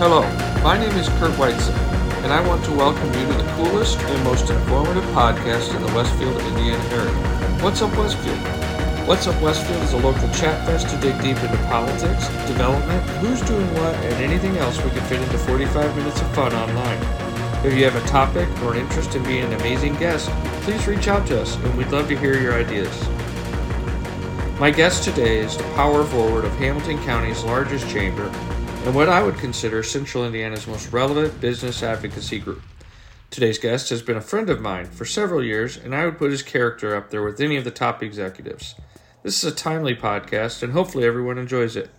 Hello, my name is Curt Whitesell, and I want to welcome you to the coolest and most informative podcast in the Westfield, Indiana area. What's Up Westfield? What's Up Westfield is a local chat fest to dig deep into politics, development, who's doing what, and anything else we can fit into 45 minutes of fun online. If you have a topic or an interest in being an amazing guest, please reach out to us, and we'd love to hear your ideas. My guest today is the power forward of Hamilton County's largest chamber and what I would consider Central Indiana's most relevant business advocacy group. Today's guest has been a friend of mine for several years, and I would put his character up there with any of the top executives. This is a timely podcast, and hopefully everyone enjoys it.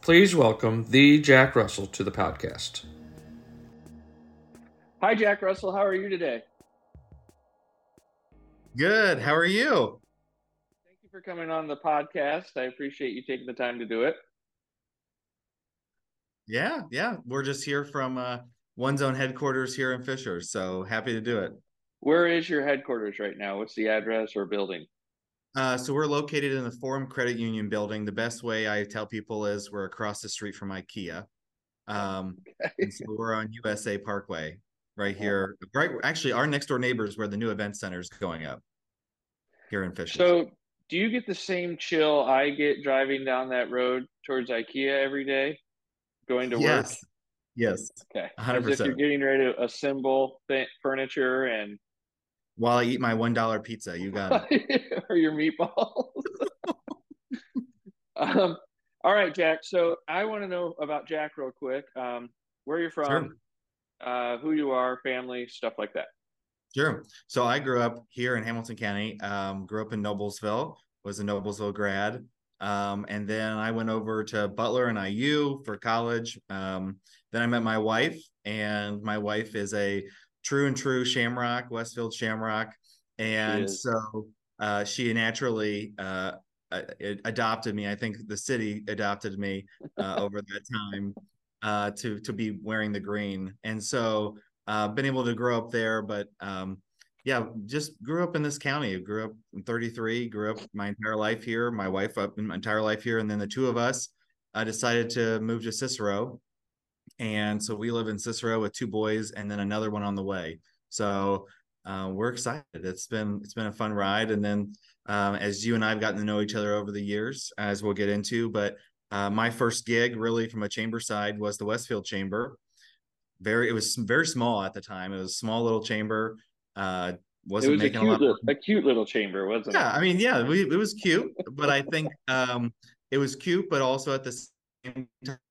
Please welcome the Jack Russell to the podcast. Hi, Jack Russell. How are you today? Good. How are you? For coming on the podcast. I appreciate you taking the time to do it. Yeah. We're just here from One Zone headquarters here in Fisher, so happy to do it. Where is your headquarters right now? What's the address or building? So we're located in the Forum Credit Union building. The best way I tell people is we're across the street from IKEA. And so we're on USA Parkway right here. Right, actually, our next door neighbor is where the new event center is going up here in Fisher. So do you get the same chill I get driving down that road towards IKEA every day, going to work? Yes. Okay. 100%. As if you're getting ready to assemble furniture and... While I eat my $1 pizza, you got it. Or your meatballs. All right, Jack. So I want to know about Jack real quick. Where you're from, sure. Who you are, family, stuff like that. Sure. So I grew up here in Hamilton County, grew up in Noblesville, was a Noblesville grad. And then I went over to Butler and IU for college. Then I met my wife, and my wife is a true Shamrock, Westfield Shamrock. And so she naturally adopted me. I think the city adopted me over that time to be wearing the green. And so been able to grow up there, but just grew up in this county. Grew up in 33, grew up my entire life here, my wife up my entire life here, and then the two of us decided to move to Cicero. And so we live in Cicero with two boys and then another one on the way. So we're excited. It's been a fun ride. And then as you and I have gotten to know each other over the years, as we'll get into, but my first gig really from a chamber side was the Westfield Chamber. It was very small at the time. It was a small little chamber. Wasn't making a lot. It was a cute little chamber, wasn't it? Yeah, I mean, yeah, it was cute, but I think it was cute, but also at the same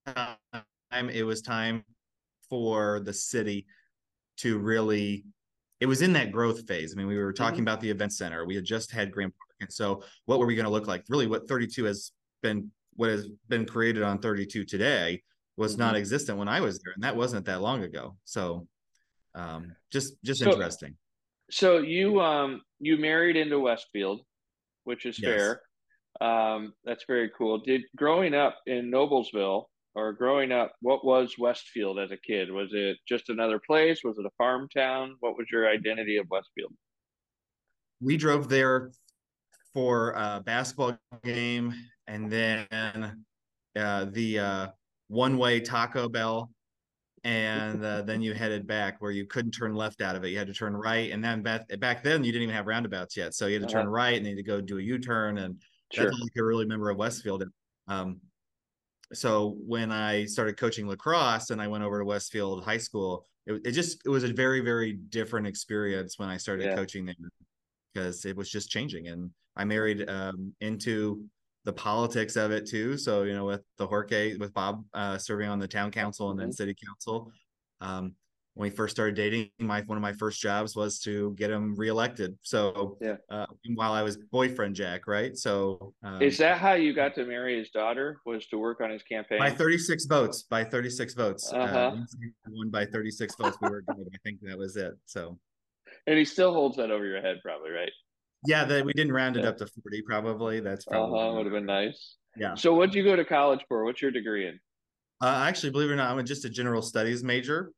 time, it was time for the city to really. It was in that growth phase. I mean, we were talking about the event center. We had just had Grand Park, and so what were we going to look like? Really, what 32 has been, what has been created on 32 today, was not existent when I was there, and that wasn't that long ago. So just interesting. So you married into Westfield, which is fair. That's very cool. Did growing up in Noblesville, or growing up, what was Westfield as a kid? Was it just another place? Was it a farm town? What was your identity of Westfield? We drove there for a basketball game, and then the one-way Taco Bell, and then you headed back where you couldn't turn left out of it. You had to turn right, and then back then you didn't even have roundabouts yet, so you had to turn right and then you had to go do a U-turn, and that's like a really member of Westfield. So when I started coaching lacrosse and I went over to Westfield High School, it was a very, very different experience when I started coaching there, because it was just changing, and I married into the politics of it too. So, you know, with the Jorge, with Bob serving on the town council and then city council, when we first started dating, one of my first jobs was to get him reelected. So while I was boyfriend Jack, right? So is that how you got to marry his daughter, was to work on his campaign? By 36 votes. Won by 36 votes. We were good. I think that was it. So, and he still holds that over your head probably, right? Yeah, we didn't round it up to 40 probably. That's probably would have been nice. Yeah. So what did you go to college for? What's your degree in? Actually, believe it or not, I'm just a general studies major.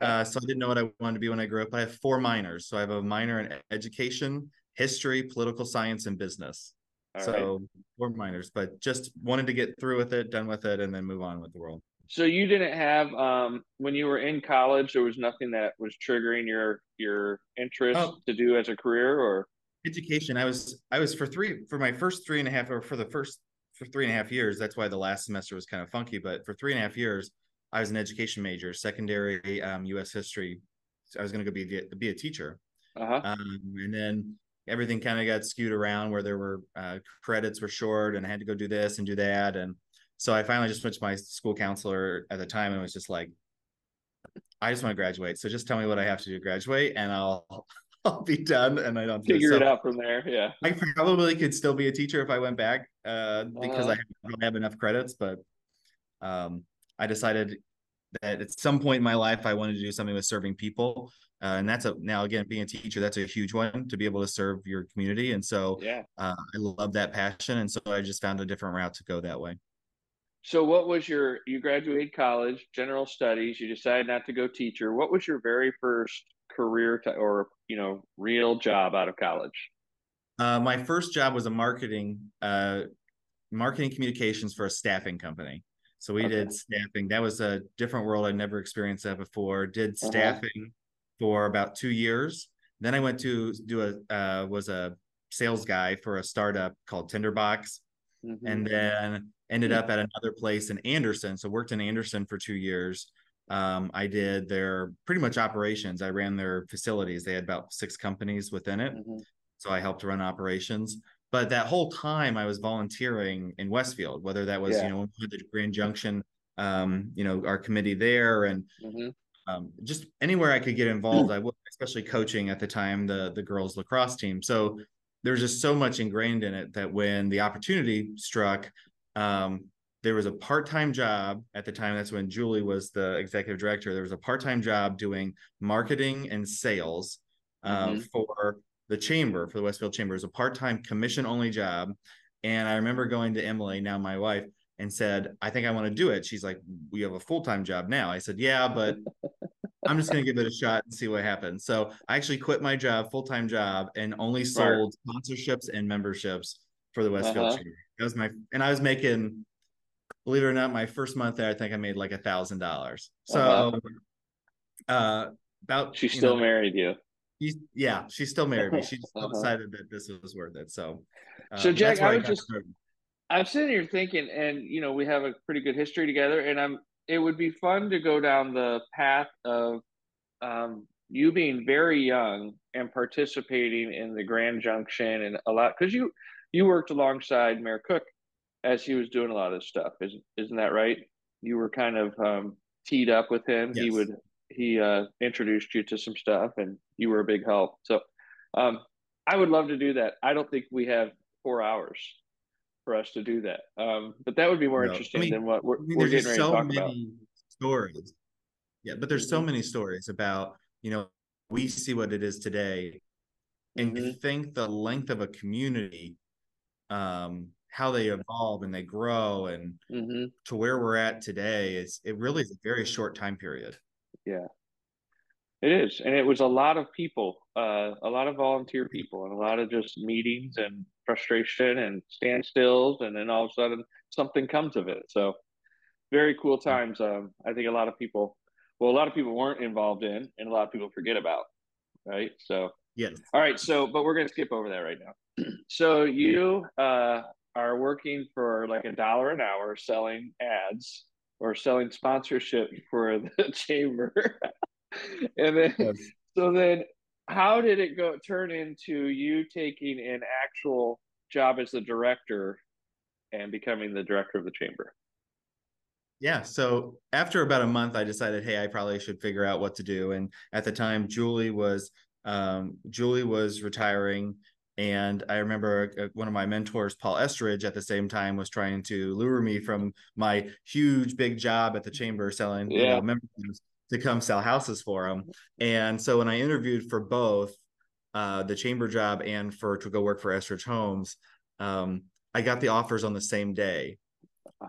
So I didn't know what I wanted to be when I grew up. I have four minors. So I have a minor in education, history, political science, and business. All right. Four minors, but just wanted to get through with it, done with it, and then move on with the world. So you didn't have, when you were in college, there was nothing that was triggering your interest to do as a career or education. I was for 3.5 years. That's why the last semester was kind of funky, but for 3.5 years, I was an education major, secondary, US history. So I was going to go be a teacher. Uh-huh. And then everything kind of got skewed around where there were, credits were short and I had to go do this and do that. And so I finally just went to my school counselor at the time and was just like, I just want to graduate. So just tell me what I have to do to graduate and I'll be done. And I don't figure it out from there. Yeah. I probably could still be a teacher if I went back, because I don't have enough credits, but, I decided that at some point in my life, I wanted to do something with serving people. And that's now again, being a teacher, that's a huge one to be able to serve your community. And so I love that passion. And so I just found a different route to go that way. So what was you graduated college, general studies, you decided not to go teacher. What was your very first career or real job out of college? My first job was a marketing communications for a staffing company. So we did staffing. That was a different world. I'd never experienced that before. Did staffing for about 2 years. Then I went to was a sales guy for a startup called Tinderbox. Mm-hmm. And then ended up at another place in Anderson. So worked in Anderson for 2 years. I did their pretty much operations. I ran their facilities. They had about 6 companies within it. Mm-hmm. So I helped run operations. But that whole time I was volunteering in Westfield, whether that was, the Grand Junction, our committee there and just anywhere I could get involved. I was especially coaching at the time, the girls lacrosse team. So there's just so much ingrained in it that when the opportunity struck, there was a part-time job at the time. That's when Julie was the executive director. There was a part-time job doing marketing and sales for the chamber, for the Westfield Chamber. It was a part-time commission-only job. And I remember going to Emily, now my wife, and said, I think I want to do it. She's like, we have a full-time job now. I said, yeah, but I'm just going to give it a shot and see what happens. So I actually quit my job, full-time job, and only sold sponsorships and memberships for the Westfield Chamber. That was I was making, believe it or not, my first month there, I think I made like $1,000. So she still married you. Yeah, she still married me. She just decided that this was worth it. So, so Jack, I'm sitting here thinking, and we have a pretty good history together, and it would be fun to go down the path of you being very young and participating in the Grand Junction and a lot, because you worked alongside Mayor Cook as he was doing a lot of this stuff. Isn't that right? You were kind of teed up with him. Yes. He introduced you to some stuff and you were a big help. So I would love to do that. I don't think we have 4 hours for us to do that. But that would be more interesting than what we're getting ready to talk about. Stories. Yeah, but there's so many stories about, we see what it is today and you think the length of a community, how they evolve and they grow and to where we're at today it really is a very short time period. Yeah, it is. And it was a lot of people, a lot of volunteer people and a lot of just meetings and frustration and standstills. And then all of a sudden something comes of it. So very cool times. I think a lot of people weren't involved in and a lot of people forget about. Right. So, yes. All right. So, but we're going to skip over that right now. So you are working for like $1 an hour selling ads or selling sponsorship for the chamber. And then, so how did it turn into you taking an actual job as the director and becoming the director of the chamber? Yeah. So after about a month, I decided, hey, I probably should figure out what to do. And at the time Julie was retiring. And I remember one of my mentors, Paul Estridge, at the same time was trying to lure me from my huge, big job at the chamber selling members to come sell houses for him. And so when I interviewed for both the chamber job and to go work for Estridge Homes, I got the offers on the same day.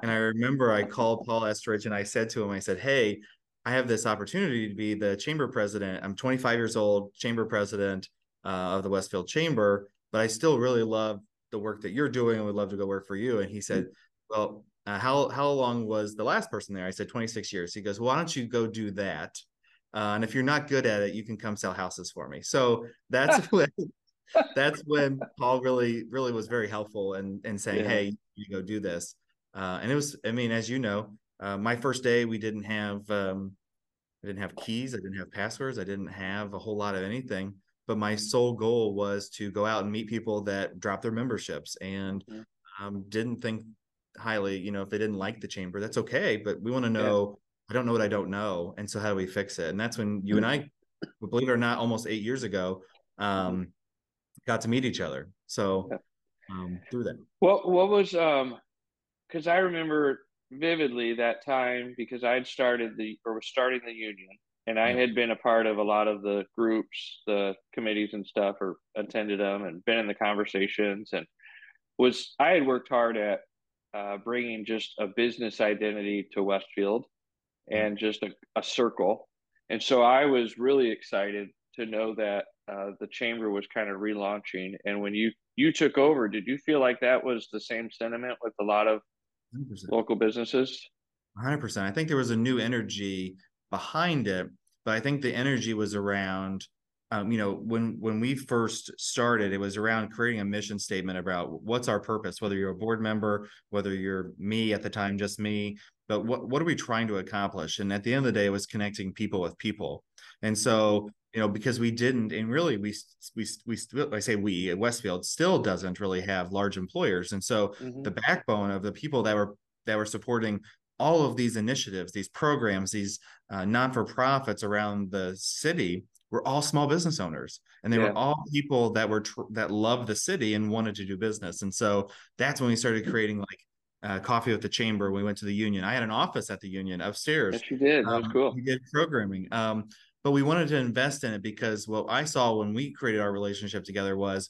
And I remember I called Paul Estridge and I said to him, I said, hey, I have this opportunity to be the chamber president. I'm 25 years old, chamber president of the Westfield Chamber. But I still really love the work that you're doing and would love to go work for you. And he said, well, How long was the last person there? I said, 26 years. He goes, well, why don't you go do that? And if you're not good at it, you can come sell houses for me. So that's when, that's when Paul really was very helpful and saying, yeah, hey, you go do this. And it was, I mean, as you know, my first day, we didn't have, I didn't have keys. I didn't have passwords. I didn't have a whole lot of anything, but my sole goal was to go out and meet people that dropped their memberships and didn't think highly, you know, if they didn't like the chamber, that's okay. But we want to know, I don't know what I don't know. And so how do we fix it? And that's when you and I, believe it or not, almost 8 years ago, got to meet each other. So through that. Well, what was, because I remember vividly that time, because I'd started was starting the union, and I had been a part of a lot of the groups, the committees and stuff, or attended them and been in the conversations, and I had worked hard at bringing just a business identity to Westfield and just a circle. And so I was really excited to know that the chamber was kind of relaunching. And when you took over, did you feel like that was the same sentiment with a lot of 100%. Local businesses? 100%. I think there was a new energy behind it, but I think the energy was around, you know, when we first started, it was around creating a mission statement about what's our purpose, whether you're a board member, whether you're me at the time, just me, but what are we trying to accomplish? And at the end of the day, it was connecting people with people. And so, you know, because we didn't, and really we at Westfield still doesn't really have large employers. And so the backbone of the people that were supporting all of these initiatives, these programs, these non-for-profits around the city were all small business owners. And they were all people that loved the city and wanted to do business. And so that's when we started creating Coffee with the Chamber. We went to the union. I had an office at the union upstairs. Yes, you did. That was cool. We did programming. But we wanted to invest in it because what I saw when we created our relationship together was,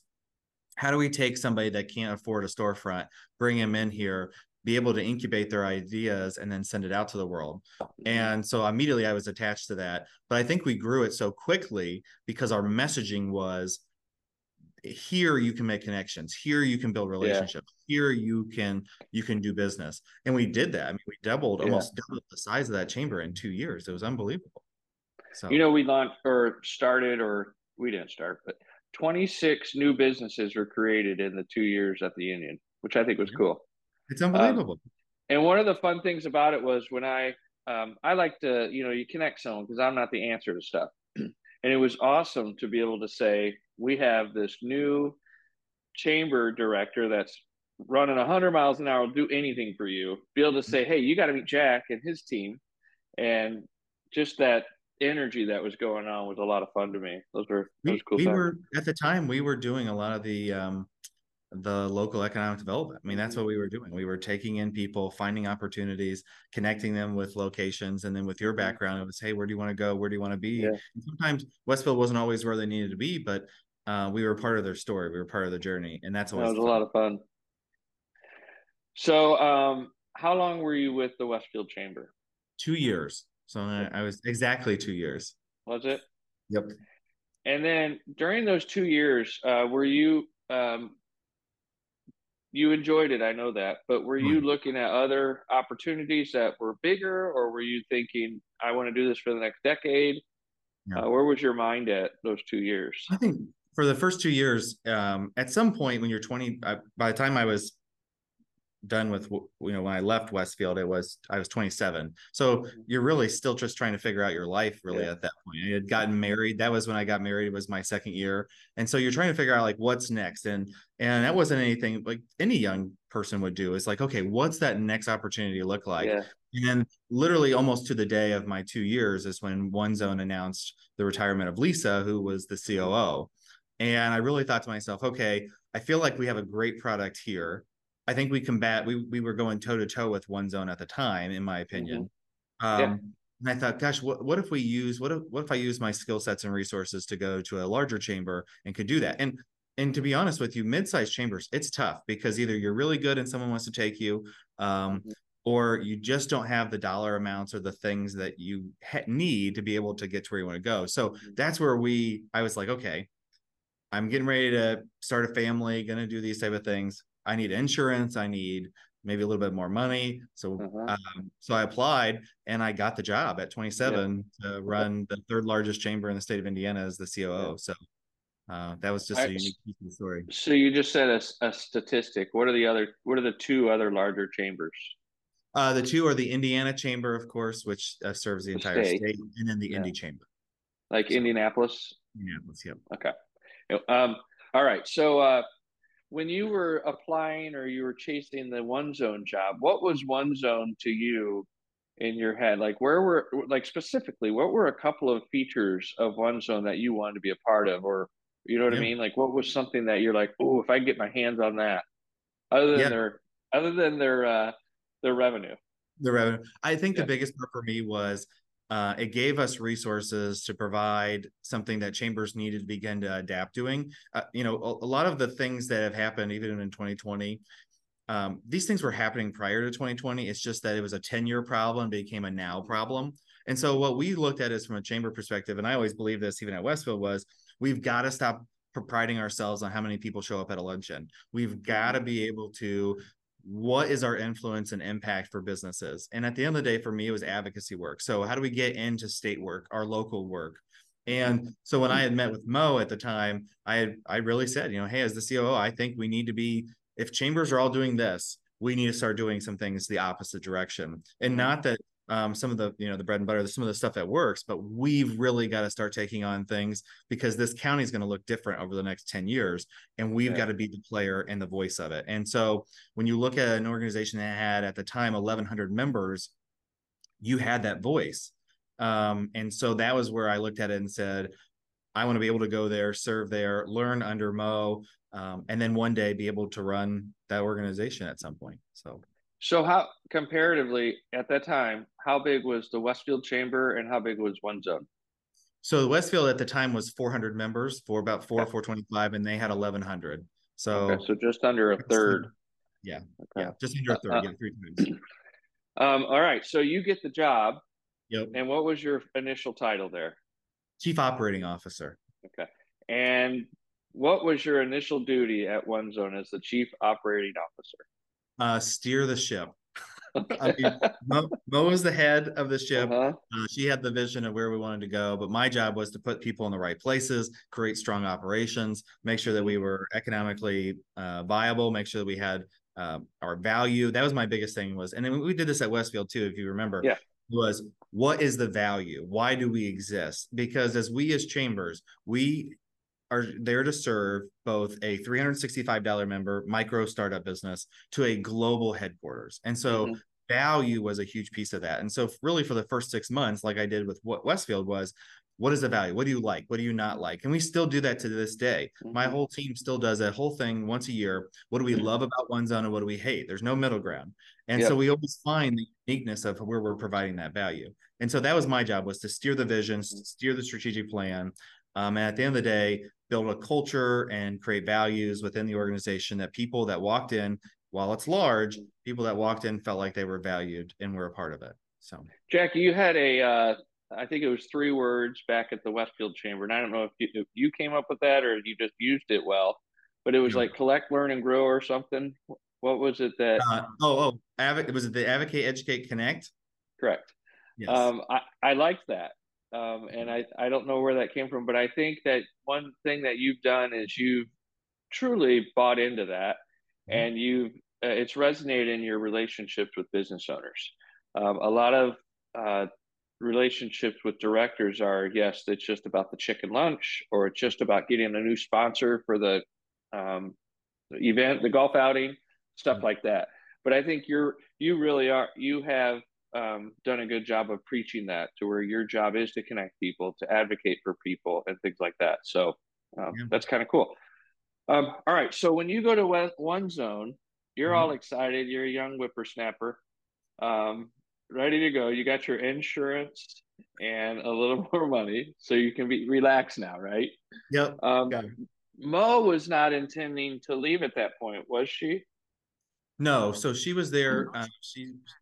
how do we take somebody that can't afford a storefront, bring them in here, be able to incubate their ideas, and then send it out to the world? And so immediately I was attached to that. But I think we grew it so quickly because our messaging was, here you can make connections, here you can build relationships, here you can do business. And we did that. I mean, we almost doubled the size of that chamber in 2 years. It was unbelievable. So, you know, we started, but 26 new businesses were created in the 2 years at the union, which I think was cool. It's unbelievable. And one of the fun things about it was when I like to, you know, you connect someone because I'm not the answer to stuff. And it was awesome to be able to say, we have this new chamber director that's running 100 miles an hour, will do anything for you. Be able to say, hey, you got to meet Jack and his team. And just that energy that was going on was a lot of fun to me. Those were cool times. At the time, we were doing a lot of the local economic development. I mean, that's what we were doing. We were taking in people, finding opportunities, connecting them with locations. And then with your background, it was, hey, where do you want to go? Where do you want to be? Yeah. And sometimes Westfield wasn't always where they needed to be, but we were part of their story. We were part of the journey. And that's always a lot of fun. So how long were you with the Westfield Chamber? 2 years. So I was exactly 2 years. Was it? Yep. And then during those 2 years, were you, you enjoyed it, I know that, but were you looking at other opportunities that were bigger, or were you thinking, I want to do this for the next decade? Yeah. Where was your mind at those 2 years? I think for the first 2 years, at some point when you're 20, by the time I was done with, you know, when I left Westfield, I was 27. So you're really still just trying to figure out your life really at that point. I had gotten married. That was when I got married. It was my second year. And so you're trying to figure out like what's next. And that wasn't anything like any young person would do. It's like, okay, what's that next opportunity look like? Yeah. And literally almost to the day of my 2 years is when One Zone announced the retirement of Lisa, who was the COO. And I really thought to myself, okay, I feel like we have a great product here. I think we were going toe to toe with One Zone at the time, in my opinion. And I thought, gosh, what if I use my skill sets and resources to go to a larger chamber and could do that? And to be honest with you, mid-sized chambers, it's tough because either you're really good and someone wants to take you, or you just don't have the dollar amounts or the things that you need to be able to get to where you want to go. So that's where I was like, okay, I'm getting ready to start a family, going to do these type of things. I need insurance. I need maybe a little bit more money. So, so I applied and I got the job at 27 to run the third largest chamber in the state of Indiana as the COO. So that was just a unique piece of the story. So you just said a statistic. What are the other, what are the two other larger chambers? The two are the Indiana chamber, of course, which serves the entire state, and then the Indy chamber. Like Indianapolis? Indianapolis, okay. All right. So when you were applying or you were chasing the One Zone job, what was One Zone to you in your head? Like where were, like specifically, what were a couple of features of One Zone that you wanted to be a part of? Or, you know what I mean? Like what was something that you're like, oh, if I can get my hands on that, other than their revenue. The revenue. I think the biggest part for me was it gave us resources to provide something that chambers needed to begin to adapt doing. You know, a lot of the things that have happened even in 2020, these things were happening prior to 2020. It's just that it was a 10-year problem, became a now problem. And so what we looked at is from a chamber perspective, and I always believe this even at Westfield, was we've got to stop priding ourselves on how many people show up at a luncheon. We've got to be able to what is our influence and impact for businesses? And at the end of the day, for me, it was advocacy work. So how do we get into state work, our local work? And so when I had met with Mo at the time, I really said, you know, hey, as the COO, I think we need to be, if chambers are all doing this, we need to start doing some things the opposite direction. And not that some of the, you know, the bread and butter, some of the stuff that works, but we've really got to start taking on things because this county is going to look different over the next 10 years. And we've got to be the player and the voice of it. And so when you look at an organization that had at the time 1,100 members, you had that voice. And so that was where I looked at it and said, I want to be able to go there, serve there, learn under Mo, and then one day be able to run that organization at some point. So how comparatively at that time, how big was the Westfield Chamber and how big was One Zone? So the Westfield at the time was 400 members for about 425, and they had 1,100. So, so just under a third. Just under a third. Three times. All right. So you get the job. Yep. And what was your initial title there? Chief Operating Officer. Okay. And what was your initial duty at One Zone as the Chief Operating Officer? Steer the ship. I mean, Mo was the head of the ship. She had the vision of where we wanted to go, but my job was to put people in the right places, create strong operations, make sure that we were economically viable, make sure that we had our value. That was my biggest thing was, and then we did this at Westfield too, if you remember, was what is the value? Why do we exist? Because as we as chambers, we are there to serve both a $365 member micro startup business to a global headquarters. And so value was a huge piece of that. And so really for the first 6 months, like I did with what Westfield was, what is the value? What do you like? What do you not like? And we still do that to this day. My whole team still does that whole thing once a year. What do we love about One Zone and what do we hate? There's no middle ground. And so we always find the uniqueness of where we're providing that value. And so that was my job, was to steer the vision, steer the strategic plan. And at the end of the day, build a culture and create values within the organization that people that walked in, while it's large, people that walked in felt like they were valued and were a part of it. So, Jack, you had a, I think it was 3 words back at the Westfield Chamber, and I don't know if you came up with that or you just used it well, but it was like collect, learn, and grow or something. What was it that? Was it the advocate, educate, connect? Correct. Yes. I liked that. And I don't know where that came from, but I think that one thing that you've done is you've truly bought into that, and you've it's resonated in your relationships with business owners. A lot of relationships with directors are, yes, it's just about the chicken lunch, or it's just about getting a new sponsor for the event, the golf outing, stuff like that. But I think you have done a good job of preaching that to where your job is to connect people, to advocate for people and things like that. So that's kind of cool. All right. So when you go to One Zone, you're all excited. You're a young whippersnapper, ready to go. You got your insurance and a little more money, so you can be relaxed now, right? Yep. Mo was not intending to leave at that point, was she? No. So she was there.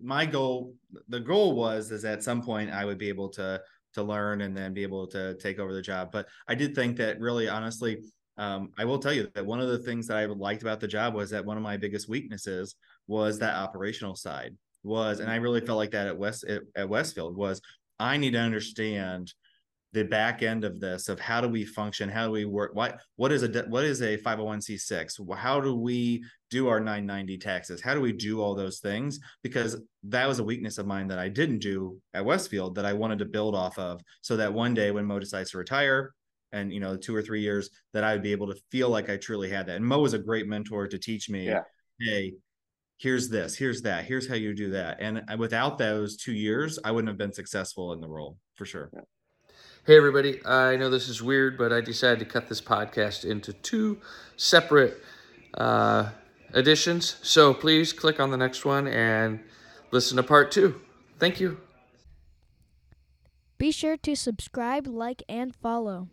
The goal was at some point I would be able to learn and then be able to take over the job. But I did think that really, honestly, I will tell you that one of the things that I liked about the job was that one of my biggest weaknesses was that operational side was, and I really felt like that at Westfield was, I need to understand the back end of this, of how do we function? How do we work? What is a 501c6? How do we do our 990 taxes? How do we do all those things? Because that was a weakness of mine that I didn't do at Westfield that I wanted to build off of, so that one day when Mo decides to retire, and, 2 or 3 years, that I would be able to feel like I truly had that. And Mo was a great mentor to teach me, Hey, here's this, here's that, here's how you do that. And without those 2 years, I wouldn't have been successful in the role for sure. Yeah. Hey, everybody. I know this is weird, but I decided to cut this podcast into 2 separate editions. So please click on the next one and listen to part 2. Thank you. Be sure to subscribe, like, and follow.